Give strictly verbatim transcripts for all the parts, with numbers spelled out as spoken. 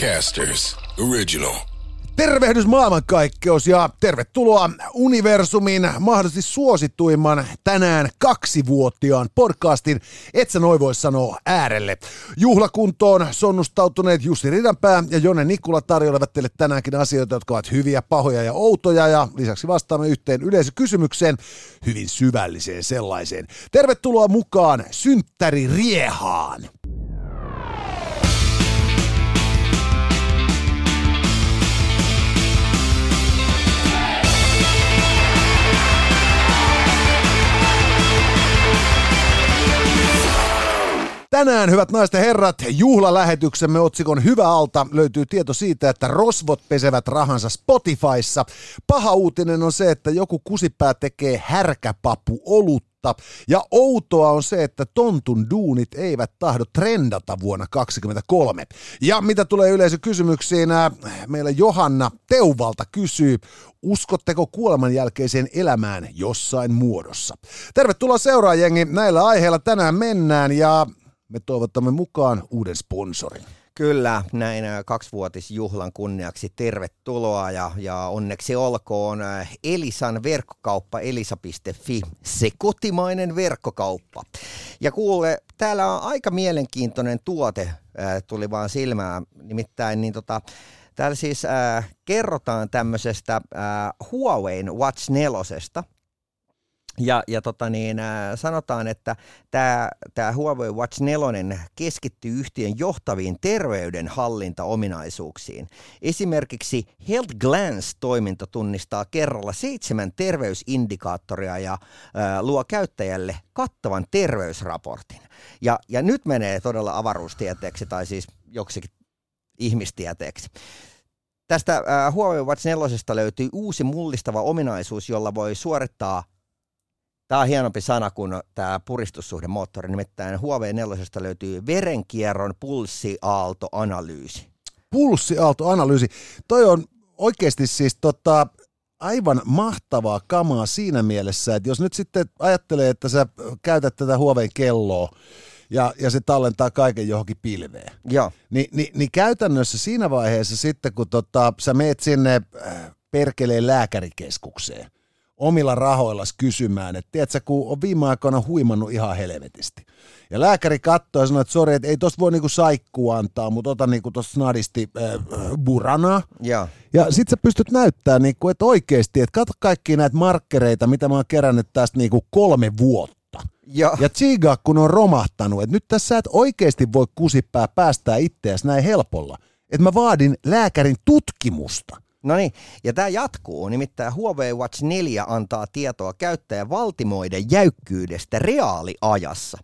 Casters Original. Tervehdys maailmankaikkeus ja tervetuloa Universumin mahdollisesti suosituimman tänään kaksivuotiaan podcastin, et sä noin voi sanoa, äärelle. Juhlakuntoon sonnustautuneet Justi Ridanpää ja Jone Nikula tarjoilevat teille tänäänkin asioita, jotka ovat hyviä, pahoja ja outoja, ja lisäksi vastaamme yhteen yleisökysymykseen, hyvin syvälliseen sellaiseen. Tervetuloa mukaan synttäririehaan! Tänään, hyvät naiset ja herrat, juhlalähetyksemme otsikon Hyvä alta löytyy tieto siitä, että rosvot pesevät rahansa Spotifyssa. Paha uutinen on se, että joku kusipää tekee härkäpapuolutta. Ja outoa on se, että tontun duunit eivät tahdo trendata vuonna kaksikymmentäkolme. Ja mitä tulee yleisökysymyksiin, meillä Johanna Teuvalta kysyy, uskotteko kuoleman jälkeiseen elämään jossain muodossa? Tervetuloa seuraajengi, näillä aiheilla tänään mennään ja me toivottamme mukaan uuden sponsorin. Kyllä, näin kaksivuotisjuhlan kunniaksi tervetuloa ja, ja onneksi olkoon Elisan verkkokauppa elisa piste fi, se kotimainen verkkokauppa. Ja kuule, täällä on aika mielenkiintoinen tuote, äh, tuli vaan silmään, nimittäin niin tota, täällä siis äh, kerrotaan tämmöisestä äh, Huawei Watch nelosesta. Ja, ja tota niin, äh, sanotaan, että tämä Huawei Watch neljä keskittyy yhtiön johtaviin terveydenhallintaominaisuuksiin. Esimerkiksi Health Glance-toiminta tunnistaa kerralla seitsemän terveysindikaattoria ja äh, luo käyttäjälle kattavan terveysraportin. Ja, ja nyt menee todella avaruustieteeksi tai siis joksikin ihmistieteeksi. Tästä äh, Huawei Watch neljä löytyy uusi mullistava ominaisuus, jolla voi suorittaa. Tämä on hienompi sana kuin tämä puristussuhdemoottori, nimittäin Huawei neljä löytyy verenkierron pulssiaaltoanalyysi. Pulssiaaltoanalyysi, toi on oikeasti siis tota aivan mahtavaa kamaa siinä mielessä, että jos nyt sitten ajattelee, että sä käytät tätä Huawei kelloa ja, ja se tallentaa kaiken johonkin pilveen, Ni, ni, niin käytännössä siinä vaiheessa sitten kun tota, sä meet sinne perkeleen lääkärikeskukseen, omilla rahoillas kysymään, että tiedätkö, kun on viime aikoina huimannut ihan helvetisti. Ja lääkäri katsoi ja sanoi, että sori, että ei tossa voi niinku saikkua antaa, mutta ota niinku tossa snadisti äh, buranaa. Ja, ja sit sä pystyt näyttämään, niinku, että oikeesti, että katso kaikkia näitä markkereita, mitä mä oon kerännyt tästä niinku kolme vuotta. Ja, ja tsiigaa, kun on romahtanut, että nyt tässä et oikeesti voi kusipää päästää itseäsi näin helpolla. Että mä vaadin lääkärin tutkimusta. No niin, ja tämä jatkuu, nimittäin Huawei Watch neljä antaa tietoa käyttäjän valtimoiden jäykkyydestä reaaliajassa.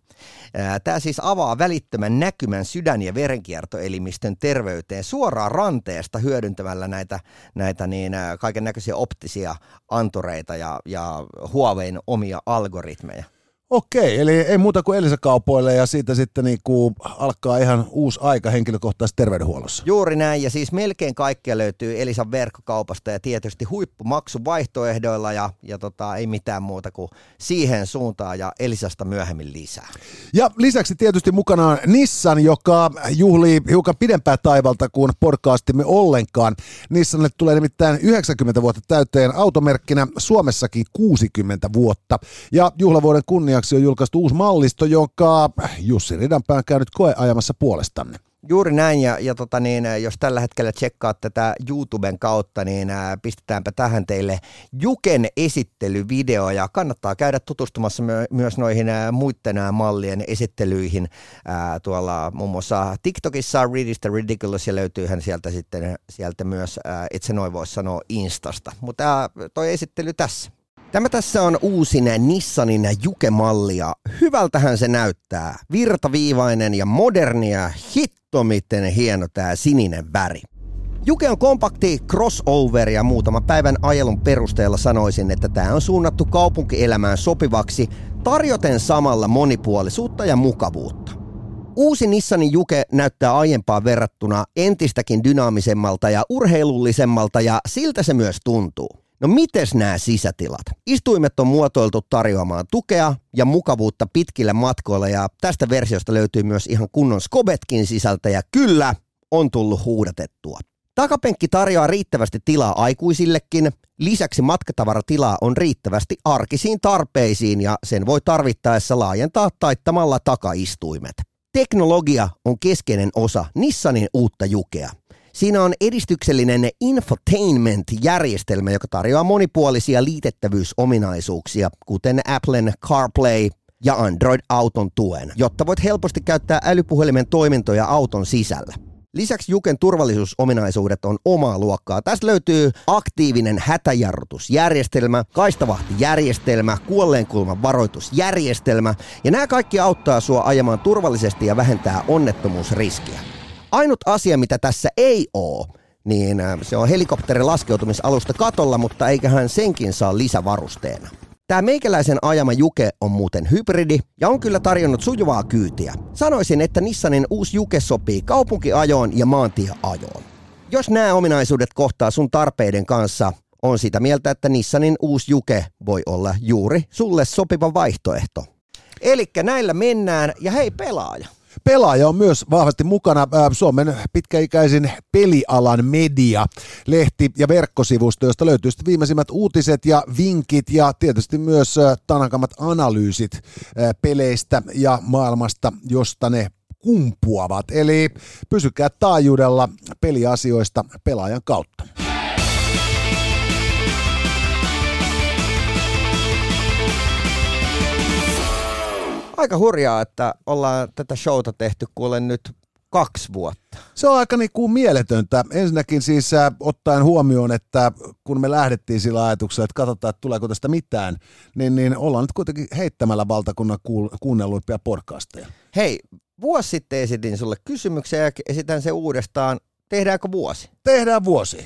Tämä siis avaa välittömän näkymän sydän- ja verenkiertoelimistön terveyteen suoraan ranteesta hyödyntämällä näitä, näitä niin, kaiken näköisiä optisia antureita ja, ja Huawein omia algoritmeja. Okei, eli ei muuta kuin Elisa-kaupoille ja siitä sitten niin kuin alkaa ihan uusi aika henkilökohtaisessa terveydenhuollossa. Juuri näin, ja siis melkein kaikkea löytyy Elisan verkkokaupasta ja tietysti huippumaksuvaihtoehdoilla ja, ja tota, ei mitään muuta kuin siihen suuntaan ja Elisasta myöhemmin lisää. Ja lisäksi tietysti mukana on Nissan, joka juhlii hiukan pidempää taivalta kuin podcastimme ollenkaan. Nissanille tulee nimittäin yhdeksänkymmentä vuotta täyteen automerkkinä, Suomessakin kuusikymmentä vuotta ja juhlavuoden kunnia on julkaistu uusi mallisto, joka Jussi Ridanpää on käynyt koeajamassa puolestanne. Juuri näin, ja, ja tota niin, jos tällä hetkellä tsekkaat tätä YouTuben kautta, niin ä, pistetäänpä tähän teille Juken esittelyvideo, ja kannattaa käydä tutustumassa my- myös noihin ä, muiden ä, mallien esittelyihin ä, tuolla muun muassa TikTokissa, Ridis the Ridiculous, ja löytyyhän sieltä sitten sieltä myös, ä, et sä noin voi sanoa, Instasta, mutta ä, toi esittely tässä. Tämä tässä on uusin Nissanin Juke-malli ja hyvältähän se näyttää. Virtaviivainen ja moderni ja hitto miten hieno tämä sininen väri. Juke on kompakti crossover ja muutaman päivän ajelun perusteella sanoisin, että tämä on suunnattu kaupunkielämään sopivaksi, tarjoten samalla monipuolisuutta ja mukavuutta. Uusi Nissanin Juke näyttää aiempaan verrattuna entistäkin dynaamisemmalta ja urheilullisemmalta ja siltä se myös tuntuu. No mites nämä sisätilat? Istuimet on muotoiltu tarjoamaan tukea ja mukavuutta pitkillä matkoilla ja tästä versiosta löytyy myös ihan kunnon skobetkin sisältä ja kyllä, on tullut huudatettua. Takapenkki tarjoaa riittävästi tilaa aikuisillekin. Lisäksi matkatavaratilaa on riittävästi arkisiin tarpeisiin ja sen voi tarvittaessa laajentaa taittamalla takaistuimet. Teknologia on keskeinen osa Nissanin uutta jukea. Siinä on edistyksellinen infotainment-järjestelmä, joka tarjoaa monipuolisia liitettävyysominaisuuksia, kuten Applen CarPlay ja Android-auton tuen, jotta voit helposti käyttää älypuhelimen toimintoja auton sisällä. Lisäksi Juken turvallisuusominaisuudet on omaa luokkaa. Tässä löytyy aktiivinen hätäjarrutusjärjestelmä, kaistavahtijärjestelmä, kuolleenkulman varoitusjärjestelmä ja nämä kaikki auttaa sua ajamaan turvallisesti ja vähentää onnettomuusriskiä. Ainut asia, mitä tässä ei oo, niin se on helikopterin laskeutumisalusta katolla, mutta eiköhän senkin saa lisävarusteena. Tämä meikäläisen ajama Juke on muuten hybridi ja on kyllä tarjonnut sujuvaa kyytiä. Sanoisin, että Nissanin uusi Juke sopii kaupunkiajoon ja maantieajoon. Jos nämä ominaisuudet kohtaa sun tarpeiden kanssa, on sitä mieltä, että Nissanin uusi Juke voi olla juuri sulle sopiva vaihtoehto. Elikkä näillä mennään ja hei pelaaja! Pelaaja on myös vahvasti mukana Suomen pitkäikäisin pelialan media, lehti- ja verkkosivusto, josta löytyy sitten viimeisimmät uutiset ja vinkit ja tietysti myös tanakamat analyysit peleistä ja maailmasta, josta ne kumpuavat. Eli pysykää taajuudella peliasioista Pelaajan kautta. Aika hurjaa, että ollaan tätä showta tehty kuulen nyt kaksi vuotta. Se on aika niin kuin mieletöntä. Ensinnäkin siis äh, ottaen huomioon, että kun me lähdettiin sillä ajatuksella, että katsotaan, että tuleeko tästä mitään, niin, niin ollaan nyt kuitenkin heittämällä valtakunnan kuul- kuunnelluimpia podcasteja. Hei, vuosi sitten esitin sulle kysymyksen ja esitän se uudestaan. Tehdäänkö vuosi? Tehdään vuosi.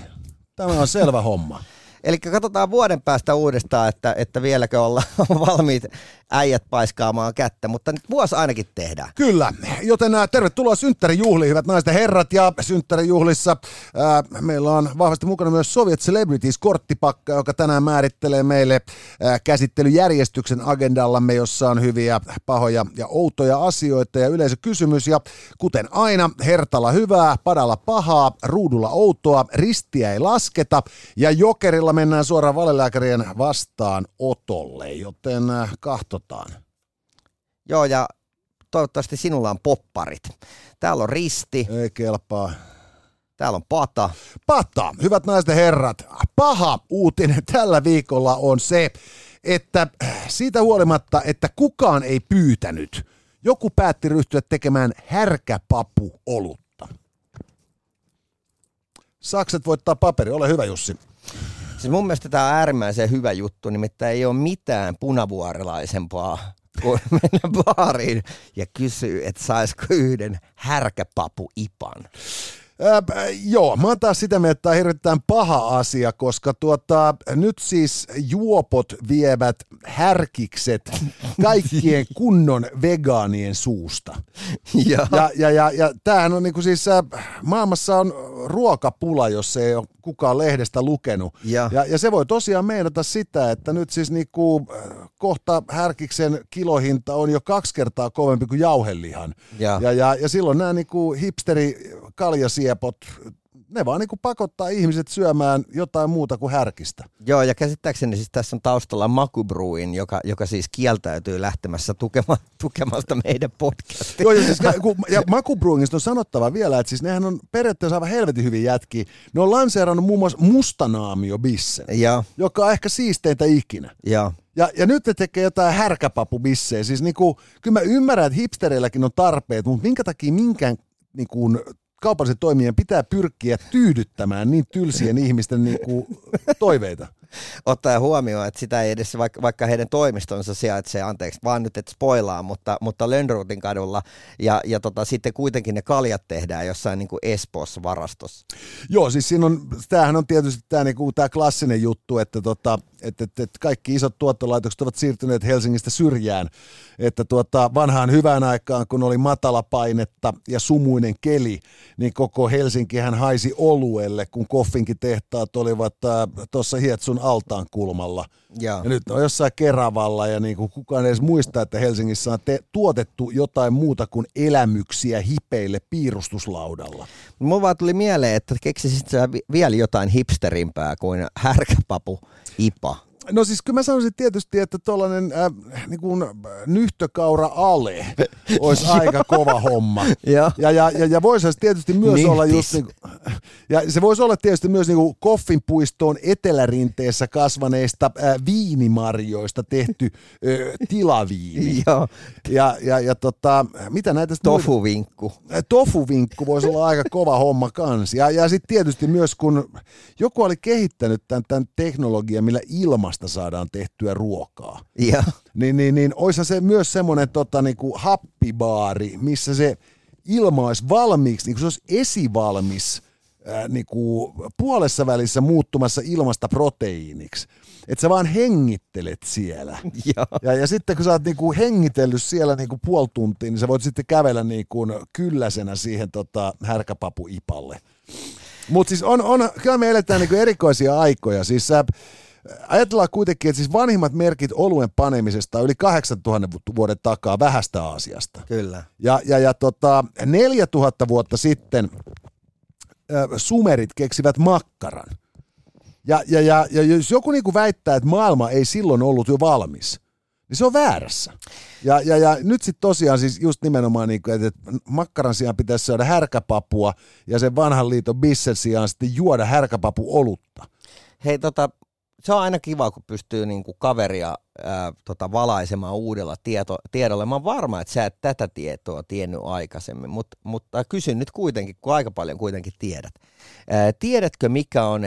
Tämä on selvä homma. Eli katsotaan vuoden päästä uudestaan, että, että vieläkö ollaan valmiit äijät paiskaamaan kättä, mutta nyt vuosi ainakin tehdään. Kyllä, joten tervetuloa synttärijuhliin, hyvät naiset ja herrat, ja synttärijuhlissa ää, meillä on vahvasti mukana myös Soviet Celebrities-korttipakka, joka tänään määrittelee meille ää, käsittelyjärjestyksen agendallamme, jossa on hyviä, pahoja ja outoja asioita ja yleisökysymys, ja kuten aina, hertalla hyvää, padalla pahaa, ruudulla outoa, ristiä ei lasketa, ja jokerilla mennään suoraan valelääkärien vastaanotolle, joten kahtotaan. Joo, ja toivottavasti sinulla on popparit. Täällä on risti. Ei kelpaa. Täällä on pata. Pata. Hyvät naiset ja herrat, paha uutinen tällä viikolla on se, että siitä huolimatta, että kukaan ei pyytänyt, joku päätti ryhtyä tekemään härkäpapuolutta. Sakset voittaa paperi. Ole hyvä, Jussi. Siis mun mielestä tämä on äärimmäisen hyvä juttu, nimittäin ei ole mitään punavuorilaisempaa kuin mennä baariin ja kysyä, että saisiko yhden härkäpapuipan. Öö, joo, mä oon taas sitä mieltä, että tämä on hirveän paha asia, koska tuota, nyt siis juopot vievät härkikset kaikkien kunnon vegaanien suusta. Ja, ja, ja, ja, ja tämähän on niinku siis, maailmassa on ruokapula, jos ei ole kukaan lehdestä lukenut. Ja, ja, ja se voi tosiaan meinata sitä, että nyt siis niinku, kohta härkiksen kilohinta on jo kaksi kertaa kovempi kuin jauhelihan. Ja, ja, ja, ja silloin nämä niinku hipsterikaljasiepot, ne vaan niin kuin pakottaa ihmiset syömään jotain muuta kuin härkistä. Joo, ja käsittääkseni siis tässä on taustalla Makubrewin, joka, joka siis kieltäytyy lähtemässä tukema, tukemasta meidän podcastia. Joo, ja, siis, ja Makubrewingista on sanottava vielä, että siis nehän on periaatteessa aivan helvetin hyvin jätkiä. Ne on lanseerannut muun muassa mustanaamiobissen, joka on ehkä siisteintä ikinä. Joo. Ja, ja nyt ne tekee jotain härkäpapubissejä. Siis niin kuin, kyllä mä ymmärrän, että hipstereilläkin on tarpeet, mutta minkä takia minkään niin kuin kaupallisen toimijan pitää pyrkiä tyydyttämään niin tylsien ihmisten niin kuin toiveita. Ottaen huomioon, että sitä ei edes, vaikka, vaikka heidän toimistonsa sijaitsee, anteeksi, vaan nyt et spoilaa, mutta, mutta Lönnruutin kadulla, ja, ja tota, sitten kuitenkin ne kaljat tehdään jossain niin kuin Espoossa varastossa. Joo, siis siinä on, tämähän on tietysti tämä niin kuin, tämä klassinen juttu, että tota, että et, et kaikki isot tuottolaitokset ovat siirtyneet Helsingistä syrjään, että tuota, vanhaan hyvään aikaan, kun oli matalapainetta ja sumuinen keli, niin koko Helsinkihän haisi oluelle, kun Koffinkin tehtaat olivat äh, tuossa Hietsun altaan kulmalla. Ja. ja nyt on jossain Keravalla ja niin kuin kukaan ei edes muista, että Helsingissä on te- tuotettu jotain muuta kuin elämyksiä hipeille piirustuslaudalla. Mun vaan tuli mieleen, että keksisit sä vielä jotain hipsterimpää kuin härkäpapu ipa. No siis kyllä mä sanoisin tietysti, että tuollainen äh, niin kuin nyhtökaura ale olisi aika kova homma. ja ja, ja, ja voisi tietysti myös olla just niin kuin, ja se voisi olla tietysti myös niin kuin Koffinpuistoon etelärinteessä kasvaneista äh, viinimarjoista tehty äh, tilaviini. Joo. ja ja, ja tota, mitä näitä tofuvinkku. Äh, tofuvinkku voisi olla aika kova homma kans. Ja ja sitten tietysti myös kun joku oli kehittänyt tämän, tämän teknologian, millä ilma saadaan tehtyä ruokaa. Ja. Niin, niin, niin oishan se myös semmoinen tota, niinku, happibaari, missä se ilma olisi valmiiksi, niin kuin se olisi esivalmis ää, niinku, puolessa välissä muuttumassa ilmasta proteiiniksi. Että sä vaan hengittelet siellä. Ja, ja, ja sitten kun sä oot niinku, hengitellyt siellä niinku, puoli tuntia, niin sä voit sitten kävellä niinku, kylläisenä siihen tota, härkäpapuipalle. Mutta siis on, on, kyllä me eletään niinku, erikoisia aikoja. Siis sä, ajatellaan kuitenkin, että siis vanhimmat merkit oluen panemisesta yli kahdeksantuhatta vuoden takaa vähästä Aasiasta. Kyllä. Ja, ja, ja tota, neljätuhatta vuotta sitten ö, sumerit keksivät makkaran. Ja, ja, ja, ja jos joku niinku väittää, että maailma ei silloin ollut jo valmis, niin se on väärässä. Ja, ja, ja nyt sitten tosiaan siis just nimenomaan, niinku, että makkaran sijaan pitäisi syödä härkäpapua ja sen vanhan liiton bissen sijaan sitten juoda härkäpapuolutta. Hei tota... Se on aina kiva, kun pystyy niinku kaveria ää, tota valaisemaan uudella tieto, tiedolla. Mä oon varma, että sä et tätä tietoa tiennyt aikaisemmin, Mut, mutta kysyn nyt kuitenkin, kun aika paljon kuitenkin tiedät. Ää, tiedätkö, mikä on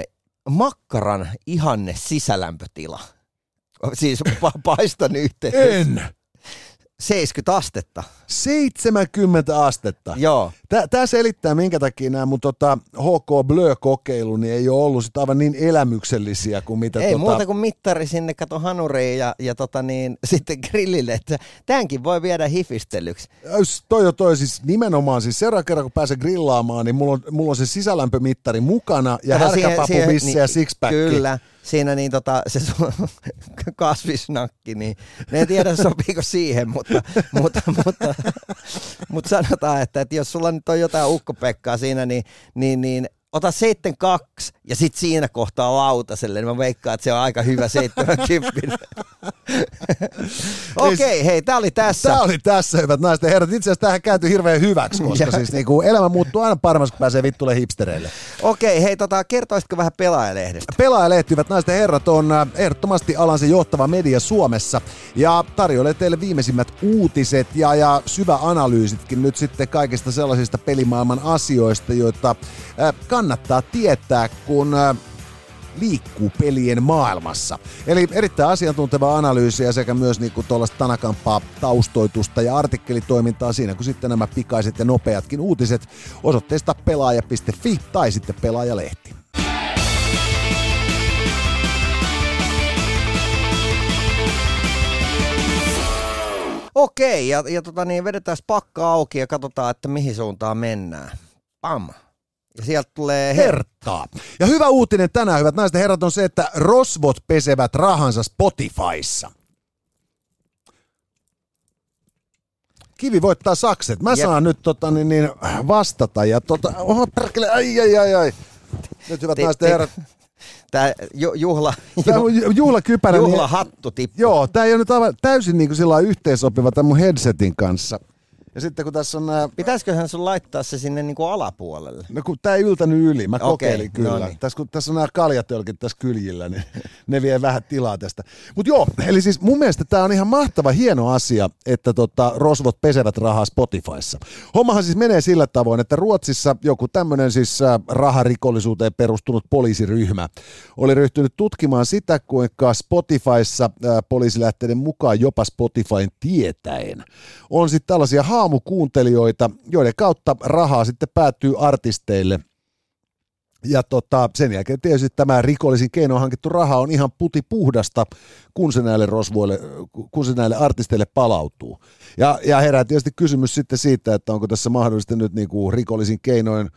makkaran ihanne sisälämpötila? Siis pa- paistan yhteen. En! seitsemänkymmentä astetta. seitsemänkymmentä astetta? Joo. Tämä selittää, minkä takia nämä mun tota, H K Blö-kokeilu niin ei ole ollut sitä aivan niin elämyksellisiä kuin mitä... Ei tota... muuta kuin mittari sinne, kato hanuriin ja, ja tota niin, sitten grillille, että tämänkin voi viedä hifistelyksi. Toi on toi siis nimenomaan, siis seuraavan kerran kun pääsen grillaamaan, niin mulla on, mulla on se sisälämpömittari mukana ja härkäpapuvissi niin, ja sixpacki. Kyllä. Siinä niin tota, se kasvisnakki, niin en tiedä sopiiko siihen, mutta, mutta, mutta, mutta sanotaan, että, että jos sulla nyt on jotain ukkopekkaa siinä, niin, niin, niin ota seitsemän kaksi ja sitten siinä kohtaa lautaselle, niin mä veikkaan, että se on aika hyvä seitsemänkymmentä. Okei, okay, hei, tää oli tässä. Tää oli tässä, hyvät naiset ja herrat. Itse asiassa tämähän kääntyi hirveän hyväksi, koska siis niinku elämä muuttuu aina paremmaksi, kun pääsee vittuille hipstereille. Okei, okay, hei, tota, kertoisitko vähän Pelaajalehdestä? Pelaajalehti, hyvät naiset ja herrat, on ehdottomasti alansa johtava media Suomessa ja tarjoilee teille viimeisimmät uutiset ja, ja syväanalyysitkin nyt sitten kaikista sellaisista pelimaailman asioista, joita äh, kannattaa tietää, kun liikkuu pelien maailmassa. Eli erittäin asiantuntevaa analyysiä sekä myös niinku tuollaista tanakampaa taustoitusta ja artikkelitoimintaa siinä, kun sitten nämä pikaiset ja nopeatkin uutiset osoitteesta pelaaja piste fi tai sitten Pelaajalehti. Okei, ja, ja tota niin, vedetään pakka auki ja katsotaan, että mihin suuntaan mennään. Pam! Ja sieltä tulee Herttaa. Ja hyvä uutinen tänään, hyvät naiset ja herrat, on se, että rosvot pesevät rahansa Spotifyssa. Kivi voittaa sakset. Mä Jep. saan nyt tota, niin, niin, vastata. Ja, tota, oho, perkele, ai, ai, ai, ai. Nyt, hyvät naiset ja herrat. Tää ju- juhla, juhla, juhlakypärä. Juhlahattu tippuu. Joo, tää ei ole nyt aivan, täysin niin kuin sillä lailla yhteensopiva tämän mun headsetin kanssa. Ja sitten kun tässä on nää... Pitäisiköhän sun laittaa se sinne niinku alapuolelle? No kun tää ei yltänyt yli, mä okay, kokeilin kyllä. No niin. Tässä kun tässä on nää kaljatölkit tässä kyljillä, niin ne vie vähän tilaa tästä. Mut joo, eli siis mun mielestä tää on ihan mahtava hieno asia, että tota, rosvot pesevät rahaa Spotifyssa. Hommahan siis menee sillä tavoin, että Ruotsissa joku tämmönen siis raharikollisuuteen perustunut poliisiryhmä oli ryhtynyt tutkimaan sitä, kuinka Spotifyssa ää, poliisilähteiden mukaan jopa Spotifyn tietäen on sitten tällaisia haamukuuntelijoita, joiden kautta rahaa sitten päätyy artisteille Ja tota, sen jälkeen tietysti tämä rikollisin keinoin hankittu raha on ihan puti puhdasta, kun se näille rosvoille, kun se näille artisteille palautuu. Ja, ja herää tietysti kysymys sitten siitä, että onko tässä mahdollisesti nyt niinku rikollisin keinoin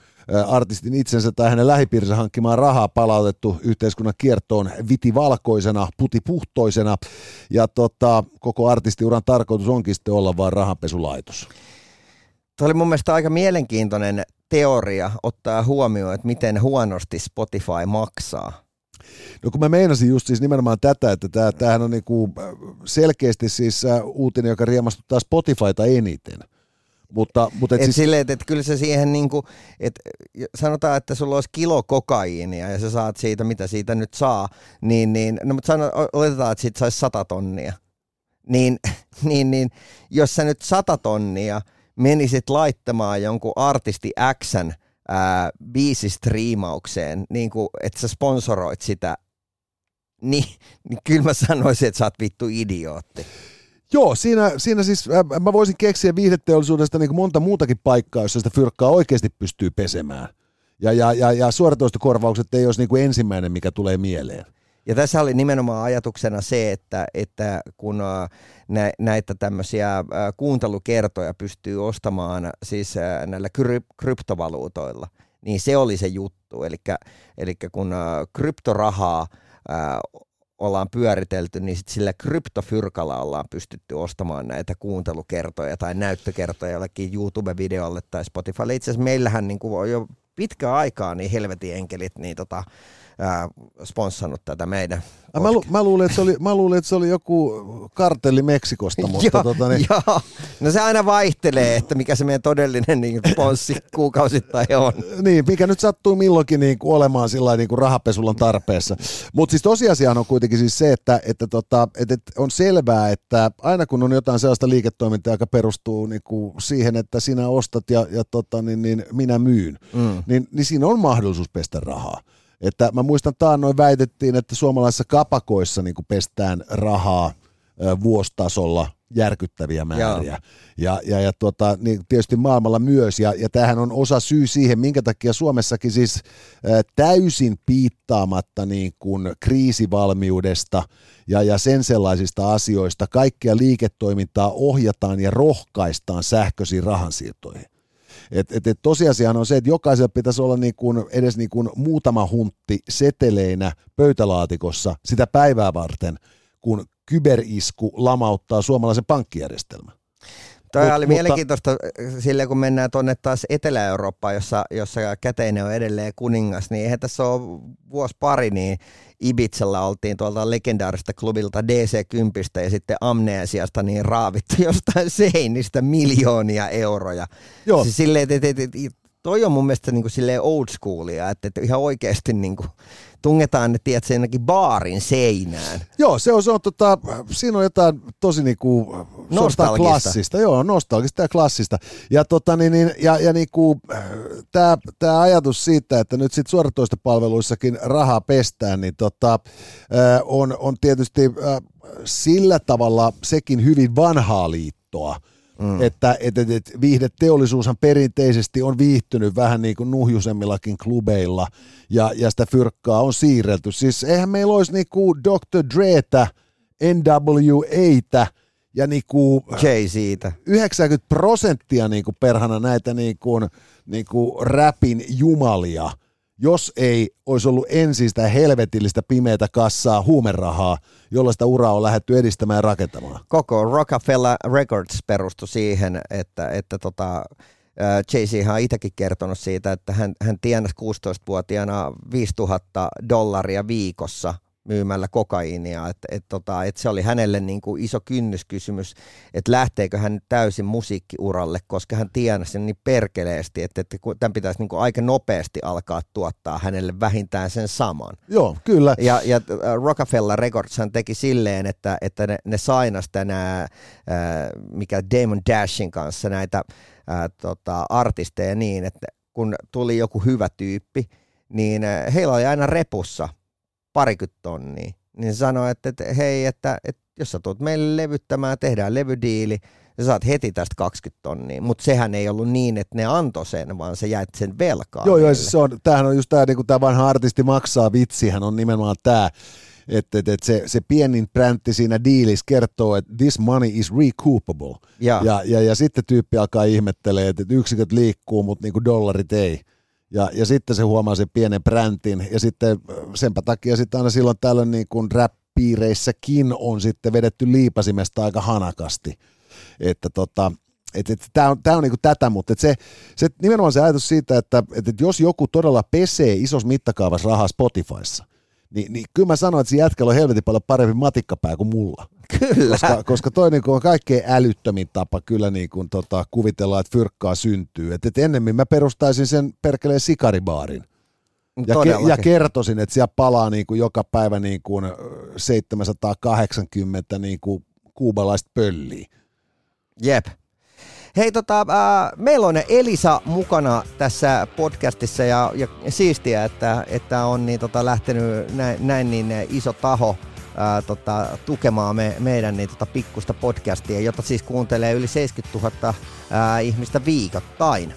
artistin itsensä tai hänen lähipiirinsä hankkimaan rahaa palautettu yhteiskunnan kiertoon vitivalkoisena, putipuhtoisena. Ja tota, koko artistiuran tarkoitus onkin sitten olla vain rahanpesulaitos. Tuo oli mun mielestä aika mielenkiintoinen teoria ottaa huomioon, että miten huonosti Spotify maksaa. No kun mä meinasin just siis nimenomaan tätä, että tämähän on niinku selkeästi siis uutinen, joka riemastuttaa Spotifyta eniten. Mutta, mutta et et siis... silleen, että et kyllä se siihen niinku, että sanotaan, että sulla olisi kilo kokaiinia ja sä saat siitä, mitä siitä nyt saa, niin, niin no mutta sano, oletetaan, että siitä saisi sata tonnia. Niin, niin, niin jos sä nyt sata tonnia menisit laittamaan jonkun artisti Xn ää, biisistriimaukseen, niin että sä sponsoroit sitä, niin, niin kyllä mä sanoisin, että sä oot vittu idiootti. Joo, siinä, siinä siis äh, mä voisin keksiä viihdeteollisuudesta niin kuin monta muutakin paikkaa, jossa sitä fyrkkaa oikeasti pystyy pesemään. Ja, ja, ja, ja suoratoistokorvaukset ei olisi niin kuin ensimmäinen, mikä tulee mieleen. Ja tässä oli nimenomaan ajatuksena se, että, että kun näitä tämmöisiä kuuntelukertoja pystyy ostamaan siis näillä kryptovaluutoilla, niin se oli se juttu. Elikkä, elikkä kun kryptorahaa ollaan pyöritelty, niin sit sillä kryptofyrkalla ollaan pystytty ostamaan näitä kuuntelukertoja tai näyttökertoja jollekin YouTube-videolle tai Spotifylle. Itse asiassa meillähän niin kuin on jo pitkä aikaa niin helvetin enkelit niin tota, ää, sponssannut tätä meidän. Ah, mä, lu, mä, luulin, että se oli, mä luulin, että se oli joku kartelli Meksikosta, mutta tota niin. Joo, no se aina vaihtelee, että mikä se meidän todellinen niin sponssi kuukausittain on. Niin, mikä nyt sattuu milloinkin niin kuin olemaan sillä niin kuin rahapesulan tarpeessa. Mutta siis tosiasiahan on kuitenkin siis se, että, että, tota, että on selvää, että aina kun on jotain sellaista liiketoimintaa, joka perustuu niin kuin siihen, että sinä ostat ja, ja tota, niin, niin minä myyn, mm. niin, niin siinä on mahdollisuus pestä rahaa. Että mä muistan taannoin väitettiin, että suomalaisissa kapakoissa niin kuin pestään rahaa vuositasolla järkyttäviä määriä. Ja, ja, ja tuota, niin tietysti maailmalla myös. Ja, ja tämähän on osa syy siihen, minkä takia Suomessakin siis ää, täysin piittaamatta niin kuin kriisivalmiudesta ja, ja sen sellaisista asioista kaikkea liiketoimintaa ohjataan ja rohkaistaan sähköisiin rahansiirtoihin. Et, et, et tosiasiahan on se, että jokaisella pitäisi olla niin kuin edes niin kuin muutama huntti seteleinä pöytälaatikossa sitä päivää varten, kun kyberisku lamauttaa suomalaisen pankkijärjestelmän. Tämä Mut, oli mutta... mielenkiintoista silleen, kun mennään tuonne taas Etelä-Eurooppaan, jossa, jossa käteinen on edelleen kuningas, niin eihän tässä ole vuosi pari, niin Ibitsalla oltiin tuolta legendaarista klubilta D C kymmenen ja sitten Amnesiasta niin raavittu jostain seinistä miljoonia euroja. Joo. Siis silleen, et, et, et, toi on mun mielestä niin kuin silleen old schoolia, että et ihan oikeasti niin kuin tungetaan ne, tiedätkö, ainakin baarin seinään. Joo, se on, se on tota, siinä on jotain tosi niinku nostalgista. Klassista. Joo, nostalgista ja klassista. Ja tota niin, niin ja, ja niinku tää, tää ajatus siitä, että nyt sit suoratoistopalveluissakin rahaa pestään, niin tota on, on tietysti sillä tavalla sekin hyvin vanhaa liittoa. Mm. Että et, et, et, viihdeteollisuushan perinteisesti on viihtynyt vähän niin kuin nuhjusemmillakin klubeilla ja, ja sitä fyrkkaa on siirrelty. Siis eihän meillä olisi niin kuin doktor Dretä, N W A:tä ja niin kuin Jay-Z:tä. yhdeksänkymmentä prosenttia niin kuin perhana näitä niin kuin, niin kuin räpin jumalia, jos ei olisi ollut ensin sitä helvetillistä pimeätä kassaa huumerahaa, jolla sitä uraa on lähdetty edistämään ja rakentamaan. Koko Rockefeller Records perustui siihen, että, että tota, Jay-Z on itsekin kertonut siitä, että hän, hän tienasi kuusitoistavuotiaana viisituhatta dollaria viikossa myymällä kokaiinia. Et, et, tota, et se oli hänelle niinku iso kynnyskysymys, että lähteekö hän täysin musiikkiuralle, koska hän tienasi niin perkeleesti, että, että tämän pitäisi niinku aika nopeasti alkaa tuottaa hänelle vähintään sen saman. Joo, kyllä. Ja, ja Rockefeller Records hän teki silleen, että, että ne, ne sainasi tänään, mikä Damon Dashin kanssa näitä ää, tota, artisteja niin, että kun tuli joku hyvä tyyppi, niin heillä oli aina repussa parikymmentä tonnia, niin sanoi, että, että hei, että, että jos sä tulet meille levyttämään, tehdään levydiili, ja saat heti tästä kaksikymmentä tonnia, mutta sehän ei ollut niin, että ne antoi sen, vaan se jäät sen velkaa. Joo, joo, siis se on, tämähän on just tämä, niin kuin tämä vanha artisti maksaa vitsihän on nimenomaan tämä, että et, et se, se pienin präntti siinä diilissä kertoo, että this money is recoupable, ja, ja, ja, ja sitten tyyppi alkaa ihmettelee, että yksiköt liikkuu, mutta niin kuin dollarit ei. Ja, ja sitten se huomaa sen pienen bräntin, ja sitten senpä takia sitten aina silloin tällöin niin kuin rap-piireissäkin on sitten vedetty liipasimesta aika hanakasti. Että tota, et, et, tämä on, tää on niin kuin tätä, mutta et se, se, nimenomaan se ajatus siitä, että et, et jos joku todella pesee isossa mittakaavassa rahaa Spotifyssa, niin, niin kyllä mä sanoin, että siinä jätkällä on helvetin paljon parempi matikkapää kuin mulla. Kyllä. Koska, koska toi niin kuin on kaikkein älyttömin tapa kyllä niin kuin tota, kuvitella, että fyrkkaa syntyy. Et, et ennemmin mä perustaisin sen perkeleen sikaribaarin. Ja, ke- ja kertoisin, että siellä palaa niin kuin joka päivä niin kuin seitsemänsataakahdeksankymmentä niin kuin kuubalaista pölliä. Jep. Hei, tota, äh, meillä on Elisa mukana tässä podcastissa ja, ja siistiä, että, että on niin, tota, lähtenyt näin, näin niin iso taho äh, tota, tukemaan me, meidän niin, tota, pikkusta podcastia, jota siis kuuntelee yli seitsemänkymmentätuhatta äh, ihmistä viikoittain.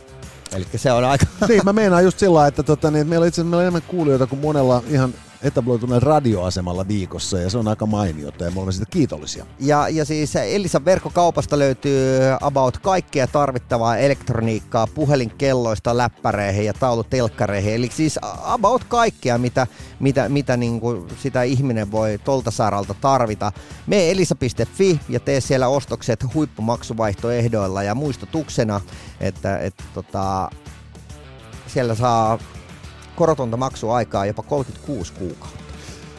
Eli se on aika... Niin, mä meinaan just sillä, että tota, niin, meillä on itse asiassa meillä on enemmän kuulijoita kuin monella ihan... etabloituneet radioasemalla viikossa, ja se on aika mainiota, ja me olemme siitä kiitollisia. Ja, ja siis Elisan verkkokaupasta löytyy about kaikkea tarvittavaa elektroniikkaa, puhelinkelloista, läppäreihin ja taulutelkkareihin, eli siis about kaikkea, mitä, mitä, mitä niin kuin sitä ihminen voi tolta saralta tarvita. Mee elisa piste fi ja tee siellä ostokset huippumaksuvaihtoehdoilla, ja muistutuksena, että, että tota, siellä saa korotonta maksuaikaa jopa kolmekymmentäkuusi kuukautta.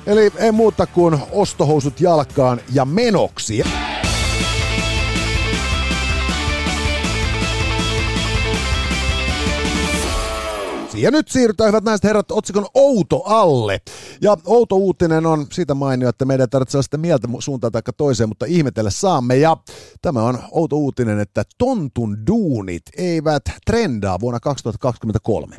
Eli ei muuta kuin ostohousut jalkaan ja menoksi. Ja nyt siirrytään, hyvät naiset herrat, otsikon outo alle. Ja outo uutinen on siitä mainio, että meidän tarvitsee sitä mieltä suuntaan taikka toiseen, mutta ihmetellä saamme. Ja tämä on outo uutinen, että tontun duunit eivät trendaa vuonna kaksituhattakaksikymmentäkolme.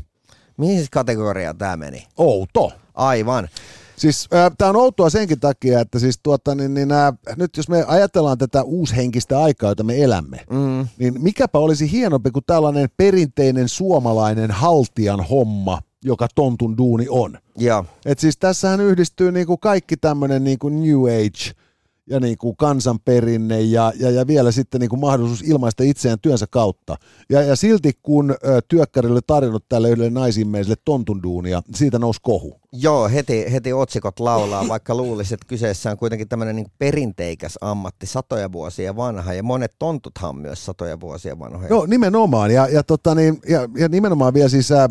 Mihin kategoriaan tämä meni? Outo. Aivan. Siis äh, tämä on outoa senkin takia, että siis tuota, niin, niin, äh, nyt jos me ajatellaan tätä uushenkistä aikaa, jota me elämme, mm. niin mikäpä olisi hienompi kuin tällainen perinteinen suomalainen haltijan homma, joka tontun duuni on. Yeah. Et siis tässähän yhdistyy niinku kaikki tämmöinen niinku New Age ja niinku kansanperinne ja, ja, ja vielä sitten niinku mahdollisuus ilmaista itseään työnsä kautta. Ja, ja silti kun ö, työkkärille tarjonnut tälle yhdelle naisimmeiselle tontunduunia, siitä nousi kohu. Joo, heti, heti otsikot laulaa, vaikka luulisi, että kyseessä on kuitenkin tämmöinen niinku perinteikäs ammatti, satoja vuosia vanha, ja monet tontuthan on myös satoja vuosia vanhoja. Joo, nimenomaan, ja, ja, tota niin, ja, ja nimenomaan vielä siis äh,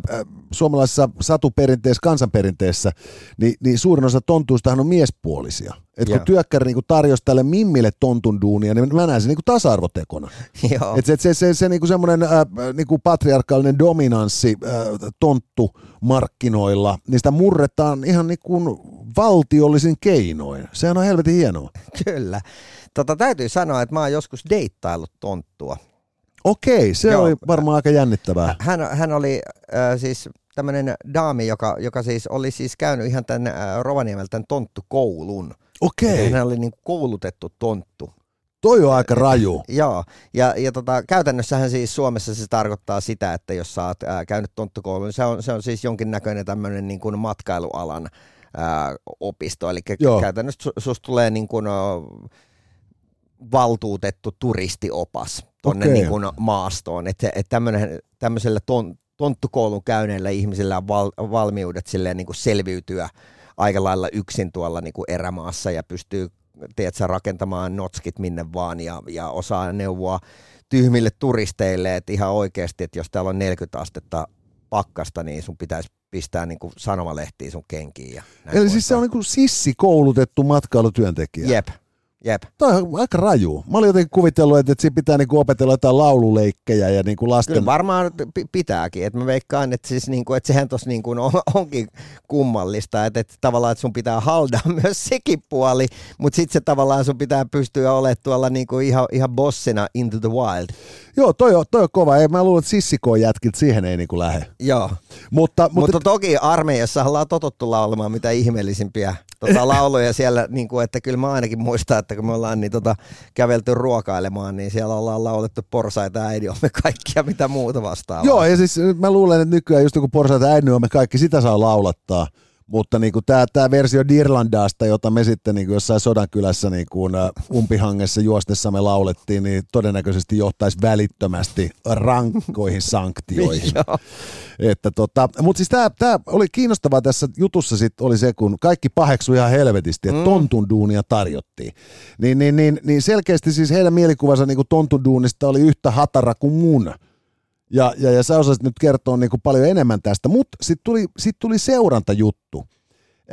suomalaisessa satuperinteessä, kansanperinteessä, niin, niin suurin osa tontuistahan on miespuolisia. Että kun työkkäri niinku tarjosi tälle mimmille tontun duunia, niin mä näen sen niinku tasa-arvotekona. Joo. Et se, se, se, se niinku semmoinen äh, niinku patriarkaalinen dominanssi äh, tonttumarkkinoilla, niin sitä murretaan ihan niinku valtiollisin keinoin. Sehän on helvetin hienoa. Kyllä. Tota, täytyy sanoa, että mä oon joskus deittaillut tonttua. Okei, se Joo. oli varmaan aika jännittävää. Hän, hän oli äh, siis... tämmöinen daami, joka, joka siis oli siis käynyt ihan tämän Rovaniemeltä tämän tonttukoulun. Okei. Hän oli niin kuin koulutettu tonttu. Toi on aika raju. Joo, ja, ja tota, käytännössähän siis Suomessa se tarkoittaa sitä, että jos sä oot ää, käynyt tonttukoulun, niin se on, se on siis jonkinnäköinen tämmöinen niin kuin matkailualan ää, opisto, eli Joo. käytännössä su, susta tulee niin kuin... O, valtuutettu turistiopas tuonne okay. niin kuin maastoon, että et tämmöisellä ton tonttukoulun käyneillä ihmisillä on val, valmiudet silleen niin kuin selviytyä aika lailla yksin tuolla niin kuin erämaassa ja pystyy tiedätkö, rakentamaan notskit minne vaan ja, ja osaa neuvoa tyhmille turisteille, että ihan oikeasti, että jos täällä on neljäkymmentä astetta pakkasta, niin sun pitäisi pistää niin kuin sanomalehtiin sun kenkiin. Ja näin Eli siis se on niin kuin sissikoulutettu matkailutyöntekijä. Jep. Jep. Tämä on aika raju. Mä olin jotenkin kuvitellut, että siinä pitää niinku opetella jotain laululeikkejä ja niinku lasten... Kyllä varmaan pitääkin. Et mä veikkaan, että siis niinku, et sehän tuossa niinku on, onkin kummallista, että et tavallaan et sun pitää haldaa myös sekin puoli, mutta sitten se tavallaan sun pitää pystyä olemaan tuolla niinku ihan, ihan bossina into the wild. Joo, toi on, toi on kova. Ei, mä luulen, että sissikoon jätkit siihen ei niinku lähde. Joo, mutta, mutta... mutta toki armeijassa ollaan totuttu laulamaan mitä ihmeellisimpiä tota, lauluja siellä, niin kuin, että kyllä mä ainakin muistan, että kun me ollaan niin, tota, kävelty ruokailemaan, niin siellä ollaan laulettu porsaita ja äidiomme kaikkia mitä muuta vastaavaa. Joo, ja siis mä luulen, että nykyään just kun porsaita ja äidiomme kaikki, sitä saa laulattaa. Mutta niinku tää tää versio Dirlandaasta, jota me sitten niinku jossain Sodankylässä niinku umpihangessa juostessa me laulettiin, niin todennäköisesti johtaisi välittömästi rankkoihin sanktioihin. Että tota, mut siis tää, tää oli kiinnostavaa tässä jutussa, sit oli se, kun kaikki paheksui ihan helvetisti, että mm. tontun duunia tarjottiin. Niin niin niin, niin selkeästi siis heidän mielikuvansa niinku tontun duunista oli yhtä hatara kuin mun. Ja, ja, ja sä osasit nyt kertoa niin kuin paljon enemmän tästä, mutta sitten tuli, sit tuli seurantajuttu.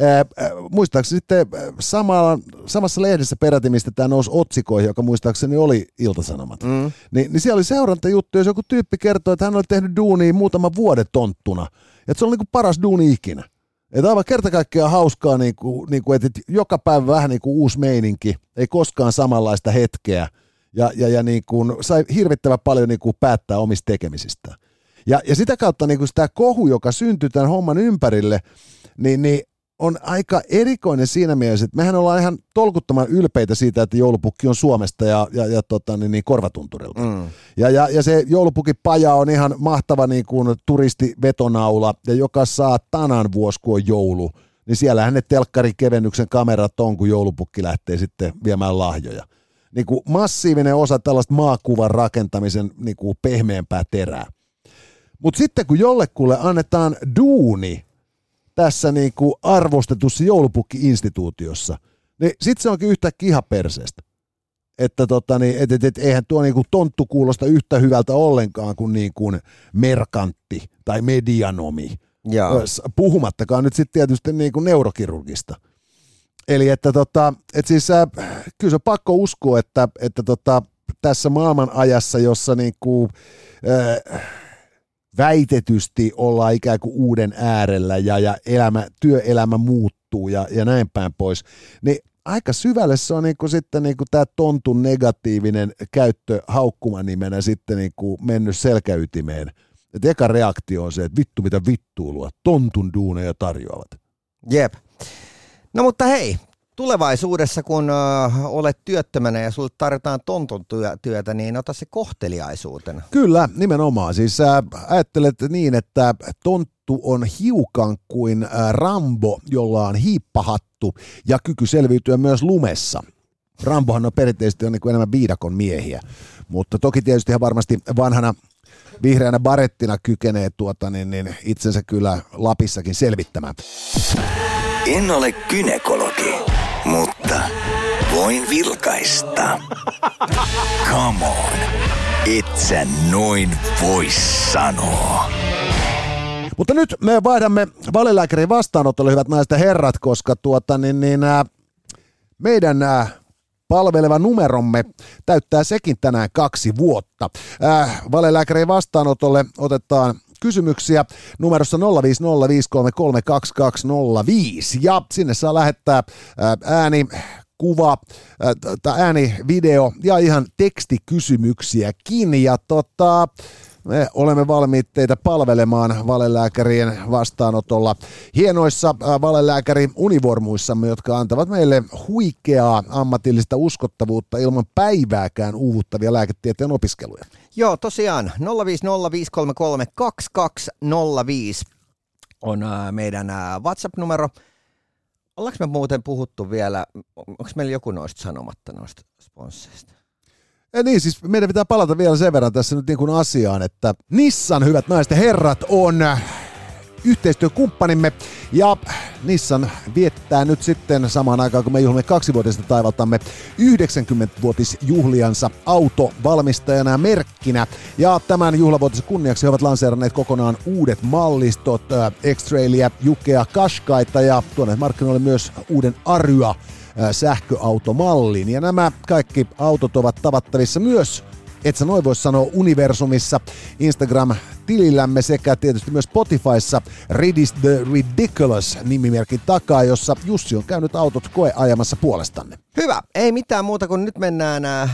Ää, ää, muistaakseni sitten samalla, samassa lehdessä peräti, mistä tämä nousi otsikoihin, joka muistaakseni oli Iltasanomat, mm. Ni, niin siellä oli seurantajuttu, jos joku tyyppi kertoi, että hän oli tehnyt duunia muutaman vuoden tonttuna, että se oli niin kuin paras duuni ikinä. Että aivan kerta kaikkiaan hauskaa, niin kuin, niin kuin, että joka päivä vähän niin kuin uusi meininki, ei koskaan samanlaista hetkeä. Ja, ja, ja niin kuin sai hirvittävän paljon niin kuin päättää omista tekemisistä. Ja, ja sitä kautta niin kuin sitä kohu, joka syntyy tämän homman ympärille, niin, niin on aika erikoinen siinä mielessä, että mehän ollaan ihan tolkuttoman ylpeitä siitä, että joulupukki on Suomesta ja, ja, ja tota, niin, niin Korvatunturilta. Mm. Ja, ja, ja se joulupukin paja on ihan mahtava niin kuin turistivetonaula, ja joka saa tanan vuosi, kun on joulu, niin siellähän ne telkkarikevennyksen kamerat on, kun joulupukki lähtee sitten viemään lahjoja. Niin kuin massiivinen osa tällaista maakuvan rakentamisen niin kuin pehmeämpää terää. Mutta sitten kun jollekulle annetaan duuni tässä niin kuin arvostetussa joulupukki-instituutiossa, niin sitten se onkin yhtäkkiä ihan perseestä. Että tota, niin, et, et, et, eihän tuo niin kuin tonttu kuulosta yhtä hyvältä ollenkaan kuin, niin kuin merkantti tai medianomi. Jaa. Puhumattakaan nyt sitten tietysti niin kuin neurokirurgista. Eli että tota, et siis, äh, kyllä se on pakko uskoa, että, että tota, tässä maailman ajassa, jossa niinku, äh, väitetysti ollaan ikään kuin uuden äärellä ja, ja elämä, työelämä muuttuu ja, ja näin päin pois, niin aika syvälle se on niinku sitten niinku tämä tontun negatiivinen käyttö haukkumanimenä sitten niinku mennyt selkäytimeen. Et eka reaktio on se, että vittu mitä vittuilua, tontun duuneja tarjoavat. Jep. No mutta hei, tulevaisuudessa kun äh, olet työttömänä ja sulle tarjotaan tontun työtä, niin ota se kohteliaisuutena. Kyllä, nimenomaan. Siis äh, ajattelet niin, että tonttu on hiukan kuin äh, Rambo, jolla on hiippahattu ja kyky selviytyä myös lumessa. Rambohan on perinteisesti on niin kuin enemmän viidakon miehiä, mutta toki tietysti ihan varmasti vanhana vihreänä barettina kykenee tuota, niin, niin itsensä kyllä Lapissakin selvittämään. En ole gynekologi, mutta voin vilkaista. Come on, et sä noin voi sanoa. Mutta nyt me vaihdamme valelääkärin vastaanotolle, hyvät naiset ja herrat, koska tuota, niin, niin, ä, meidän... Ä, Palveleva numeromme täyttää sekin tänään kaksi vuotta. Äh, Valelääkärin vastaanotolle otetaan kysymyksiä numerossa nolla viisi nolla viisi kolme kolme kaksi kaksi nolla viisi ja sinne saa lähettää äh, ääni, kuva, äh, t- ääni, video ja ihan tekstikysymyksiäkin ja tota... Me olemme valmiit teitä palvelemaan valelääkärien vastaanotolla hienoissa valelääkäri-univormuissamme, jotka antavat meille huikeaa ammatillista uskottavuutta ilman päivääkään uuvuttavia lääketieteen opiskeluja. Joo, tosiaan nolla viisi nolla viisi kolme kolme kaksi kaksi nolla viisi on meidän WhatsApp-numero. Ollaanko me muuten puhuttu vielä, onko meillä joku noista sanomatta noista sponsseista? Ja niin, siis meidän pitää palata vielä sen verran tässä nyt niin kuin asiaan, että Nissan, hyvät naiset ja herrat, on yhteistyökumppanimme ja Nissan viettää nyt sitten samaan aikaan, kun me juhlimme kaksivuotista taivaltamme yhdeksänkymmenvuotisjuhliansa autovalmistajana ja merkkinä. Ja tämän juhlavuotisen kunniaksi he ovat lanseeranneet kokonaan uudet mallistot, X-Trailia, Jukea, Qashqaita ja tuoneet markkinoille myös uuden Arya sähköautomallin. Ja nämä kaikki autot ovat tavattavissa myös, et sä noin voi sanoa, Universumissa, Instagram-tilillämme sekä tietysti myös Spotifyssa Ridis the Ridiculous -nimimerkin takaa, jossa Jussi on käynyt autot koeajamassa puolestanne. Hyvä, ei mitään muuta kuin nyt mennään äh,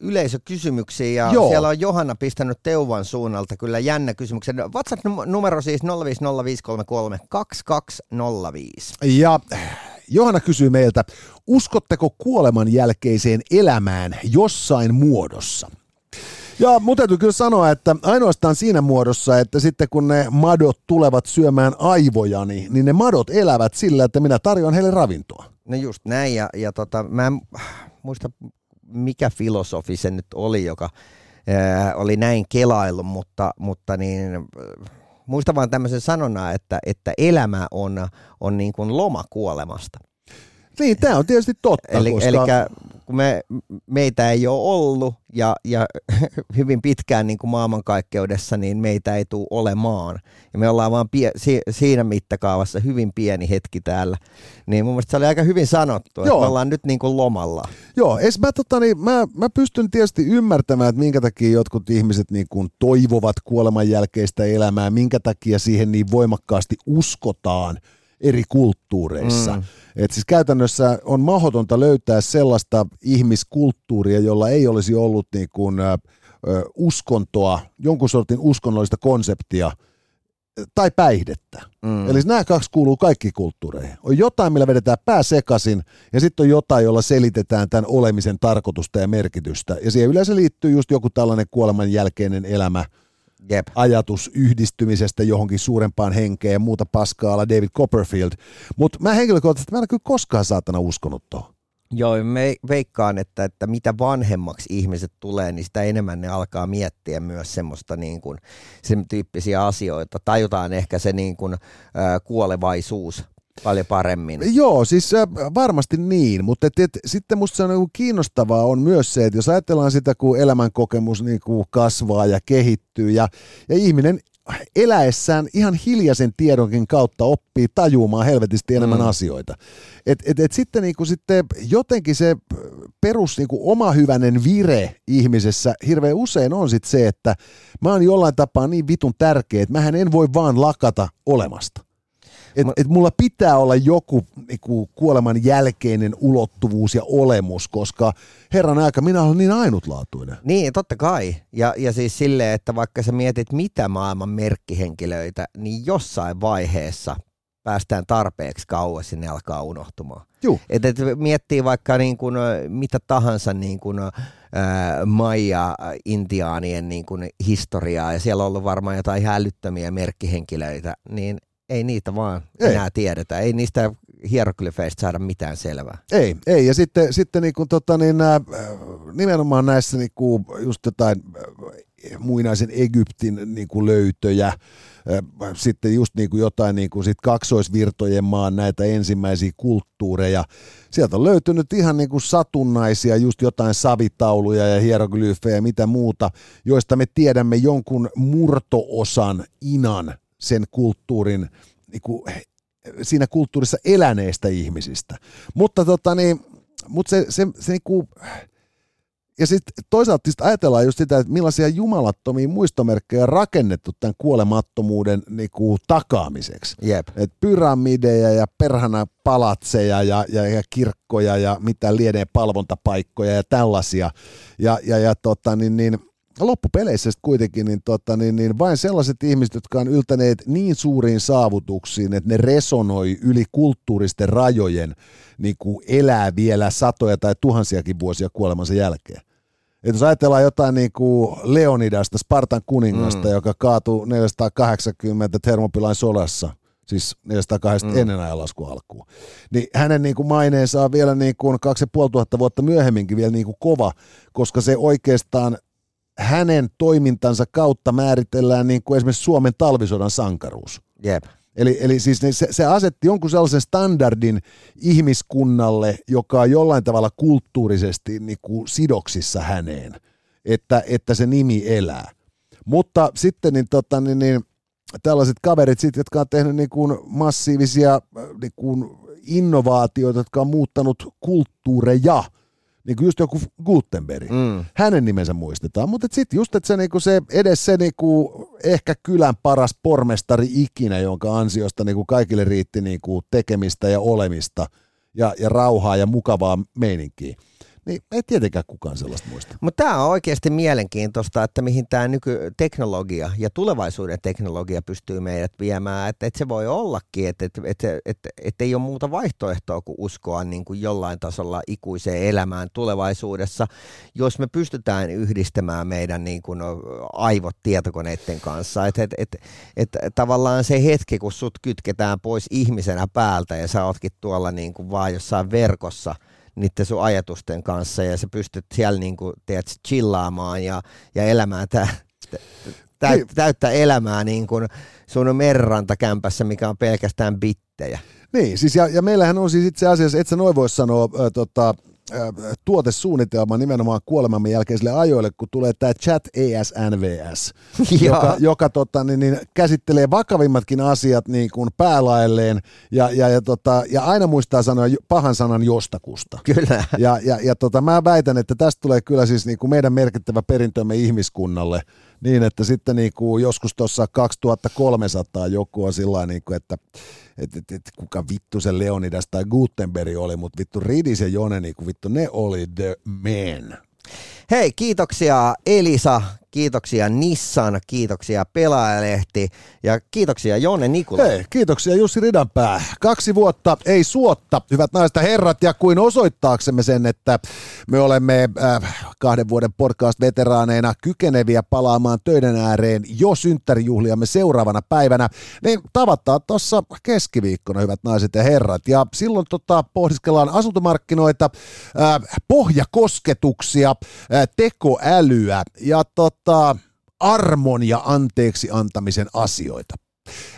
yleisökysymyksiin ja Joo. Siellä on Johanna pistänyt Teuvan suunnalta kyllä jännä kysymyksen. WhatsApp-numero siis nolla viisi nolla viisi kolme kolme kaksi kaksi nolla viisi. Ja Johanna kysyy meiltä, uskotteko kuoleman jälkeiseen elämään jossain muodossa? Ja mun täytyy kyllä sanoa, että ainoastaan siinä muodossa, että sitten kun ne madot tulevat syömään aivojani, niin ne madot elävät sillä, että minä tarjoan heille ravintoa. No just näin, ja, ja tota, mä en muista mikä filosofi se nyt oli, joka ää, oli näin kelaillut, mutta, mutta niin, äh, muista vaan tämmöisen sanona, että, että elämä on, on niin kuin loma kuolemasta. Niin, tämä on tietysti totta. Eli, koska... Elikkä kun me, meitä ei ole ollut ja, ja hyvin pitkään niin kuin maailmankaikkeudessa, niin meitä ei tule olemaan. Ja me ollaan vaan pie, si, siinä mittakaavassa hyvin pieni hetki täällä. Niin mun mielestä se oli aika hyvin sanottu, että me ollaan nyt niin kuin lomalla. Joo, es mä, tota, niin, mä, mä pystyn tietysti ymmärtämään, että minkä takia jotkut ihmiset niin kuin toivovat kuoleman jälkeistä elämää, minkä takia siihen niin voimakkaasti uskotaan eri kulttuureissa. Mm. Et siis käytännössä on mahdotonta löytää sellaista ihmiskulttuuria, jolla ei olisi ollut niin kuin, ä, uskontoa, jonkun sortin uskonnollista konseptia tai päihdettä. Mm. Eli nämä kaksi kuuluu kaikki kulttuureihin. On jotain, millä vedetään pää sekaisin, ja sitten on jotain, jolla selitetään tämän olemisen tarkoitusta ja merkitystä. Ja siihen yleensä liittyy just joku tällainen kuoleman jälkeinen elämä, jep, ajatus yhdistymisestä johonkin suurempaan henkeen ja muuta paskaa ala David Copperfield. Mutta mä henkilökohtaisesti, mä en kyllä koskaan saatana uskonut tuohon. Joo, mä veikkaan, että, että mitä vanhemmaksi ihmiset tulee, niin sitä enemmän ne alkaa miettiä myös semmoista niin kuin, sen tyyppisiä asioita. Tajutaan ehkä se niin kuin, äh, kuolevaisuus paljon paremmin. Joo, siis varmasti niin, mutta et, et, sitten musta se on niin kiinnostavaa on myös se, että jos ajatellaan sitä, kun elämänkokemus niin kuin kasvaa ja kehittyy ja, ja ihminen eläessään ihan hiljaisen tiedonkin kautta oppii tajuumaan helvetisti enemmän mm. asioita. Et, et, et sitten, niin kuin, sitten jotenkin se perus niin kuin omahyväinen vire ihmisessä hirveän usein on sit se, että mä oon jollain tapaa niin vitun tärkeä, että mähän en voi vaan lakata olemasta. Että et mulla pitää olla joku niinku, kuoleman jälkeinen ulottuvuus ja olemus, koska herran aika, minä olen niin ainutlaatuinen. Niin, totta kai. Ja, ja siis silleen, että vaikka sä mietit mitä maailman merkkihenkilöitä, niin jossain vaiheessa päästään tarpeeksi kauas ja ne alkaa unohtumaan. Että et miettii vaikka niin kun, mitä tahansa niin kun, ää, Maija-intiaanien niin kun, historiaa, ja siellä on ollut varmaan jotain ihan älyttömiä merkkihenkilöitä, niin ei niitä vaan ei. enää tiedetä. Ei niistä hieroglyfeistä saada mitään selvää. Ei, ei. Ja sitten, sitten niin kuin, tota, niin, nimenomaan näissä niin kuin, just jotain muinaisen Egyptin niin kuin löytöjä, sitten just niin kuin jotain niin kuin sit kaksoisvirtojen maan näitä ensimmäisiä kulttuureja. Sieltä on löytynyt ihan niin kuin satunnaisia just jotain savitauluja ja hieroglyfejä ja mitä muuta, joista me tiedämme jonkun murto-osan inan sen kulttuurin, niin kuin, siinä kulttuurissa eläneistä ihmisistä. Mutta tota, niin, mut se, se, se niin kuin, ja sitten toisaalta sit ajatellaan just sitä, että millaisia jumalattomia muistomerkkejä on rakennettu tämän kuolemattomuuden niin kuin takaamiseksi. Yep. Et pyramideja ja perhana palatseja ja, ja, ja kirkkoja ja mitä lienee palvontapaikkoja ja tällaisia. Ja, ja, ja tota niin, niin loppupeleissä kuitenkin niin, tota, niin, niin vain sellaiset ihmiset, jotka on yltäneet niin suuriin saavutuksiin, että ne resonoi yli kulttuuristen rajojen, niin kuin elää vielä satoja tai tuhansiakin vuosia kuolemansa jälkeen. Et jos ajatellaan jotain niin kuin Leonidasta, Spartan kuningasta, mm. joka kaatui neljäsataakahdeksankymmentä Thermopylain sodassa, siis neljäsataakahdeksankymmentä mm. ennen ajanlaskun alkuun, niin hänen niin kuin maineensa on vielä niin kuin kaksituhatta viisisataa vuotta myöhemminkin vielä niin kuin kova, koska se oikeastaan hänen toimintansa kautta määritellään niin kuin esimerkiksi Suomen talvisodan sankaruus. Yep. Eli, eli siis se, se asetti jonkun sellaisen standardin ihmiskunnalle, joka on jollain tavalla kulttuurisesti niin kuin sidoksissa häneen, että, että se nimi elää. Mutta sitten niin, tota, niin, niin, tällaiset kaverit, sit, jotka on tehnyt niin kuin massiivisia niin kuin innovaatioita, jotka on muuttanut kulttuureja, niin kuin just joku Gutenberg, mm. hänen nimensä muistetaan, mutta sitten just, että se, niinku se edes se niinku, ehkä kylän paras pormestari ikinä, jonka ansiosta niinku, kaikille riitti niinku, tekemistä ja olemista ja, ja rauhaa ja mukavaa meininkiä, Niin ei tietenkään kukaan sellaista muista. Mutta tämä on oikeasti mielenkiintoista, että mihin tämä nykyteknologia ja tulevaisuuden teknologia pystyy meidät viemään. Että et se voi ollakin, että et, et, et, et ei ole muuta vaihtoehtoa kuin uskoa niin kuin jollain tasolla ikuiseen elämään tulevaisuudessa, jos me pystytään yhdistämään meidän niin kuin aivot tietokoneiden kanssa. Että et, et, et, et, tavallaan se hetki, kun sut kytketään pois ihmisenä päältä ja sä ootkin tuolla niin kuin vaan jossain verkossa niiden sun ajatusten kanssa ja sä pystyt siellä niin kuin, teet, chillaamaan ja, ja elämään tä, tä, tä, täyttää elämää niin kuin sun merrantakämpässä, mikä on pelkästään bittejä. Niin, siis ja, ja meillähän on siis itse asiassa, et sä noin voi sanoa äh, tota, äh, tuotesuunnitelma nimenomaan kuolemamme jälkeisille ajoille, kun tulee tämä Chat A S N V S, joka, joka tota, niin, niin, käsittelee vakavimmatkin asiat niin kuin päälaelleen ja, ja, ja, tota, ja aina muistaa sanoa pahan sanan jostakusta. Kyllä. Ja, ja, ja tota, mä väitän, että tästä tulee kyllä siis niin kuin meidän merkittävä perintömme ihmiskunnalle, niin että sitten niin kuin joskus tuossa kaksituhattakolmesataa joku on sillä niin kuin, että Et, et, et, kuka vittu se Leonidas tai Gutenberg oli, mutta vittu Ridis ja Jone Nikula, vittu ne oli the men. Hei, kiitoksia Elisa, kiitoksia Nissan, kiitoksia Pelaajalehti ja kiitoksia Jone Nikula. Hei, kiitoksia Justi Ridanpää. Kaksi vuotta ei suotta, hyvät naiset ja herrat, ja kuin osoittaaksemme sen, että me olemme äh, kahden vuoden podcast-veteraaneina kykeneviä palaamaan töiden ääreen jo synttärijuhliamme seuraavana päivänä, niin tavataan tuossa keskiviikkona, hyvät naiset ja herrat, ja silloin tota, pohdiskellaan asuntomarkkinoita, äh, pohjakosketuksia, äh, tekoälyä ja tota, armon ja anteeksi antamisen asioita.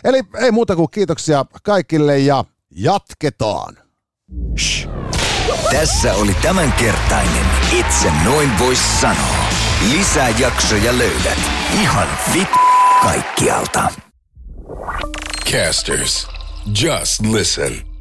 Eli ei muuta kuin kiitoksia kaikille ja jatketaan. Shh. Tässä oli tämänkertainen Itse noin vois sanoa. Lisää jaksoja löydät ihan vit kaikkialta. Casters, just listen.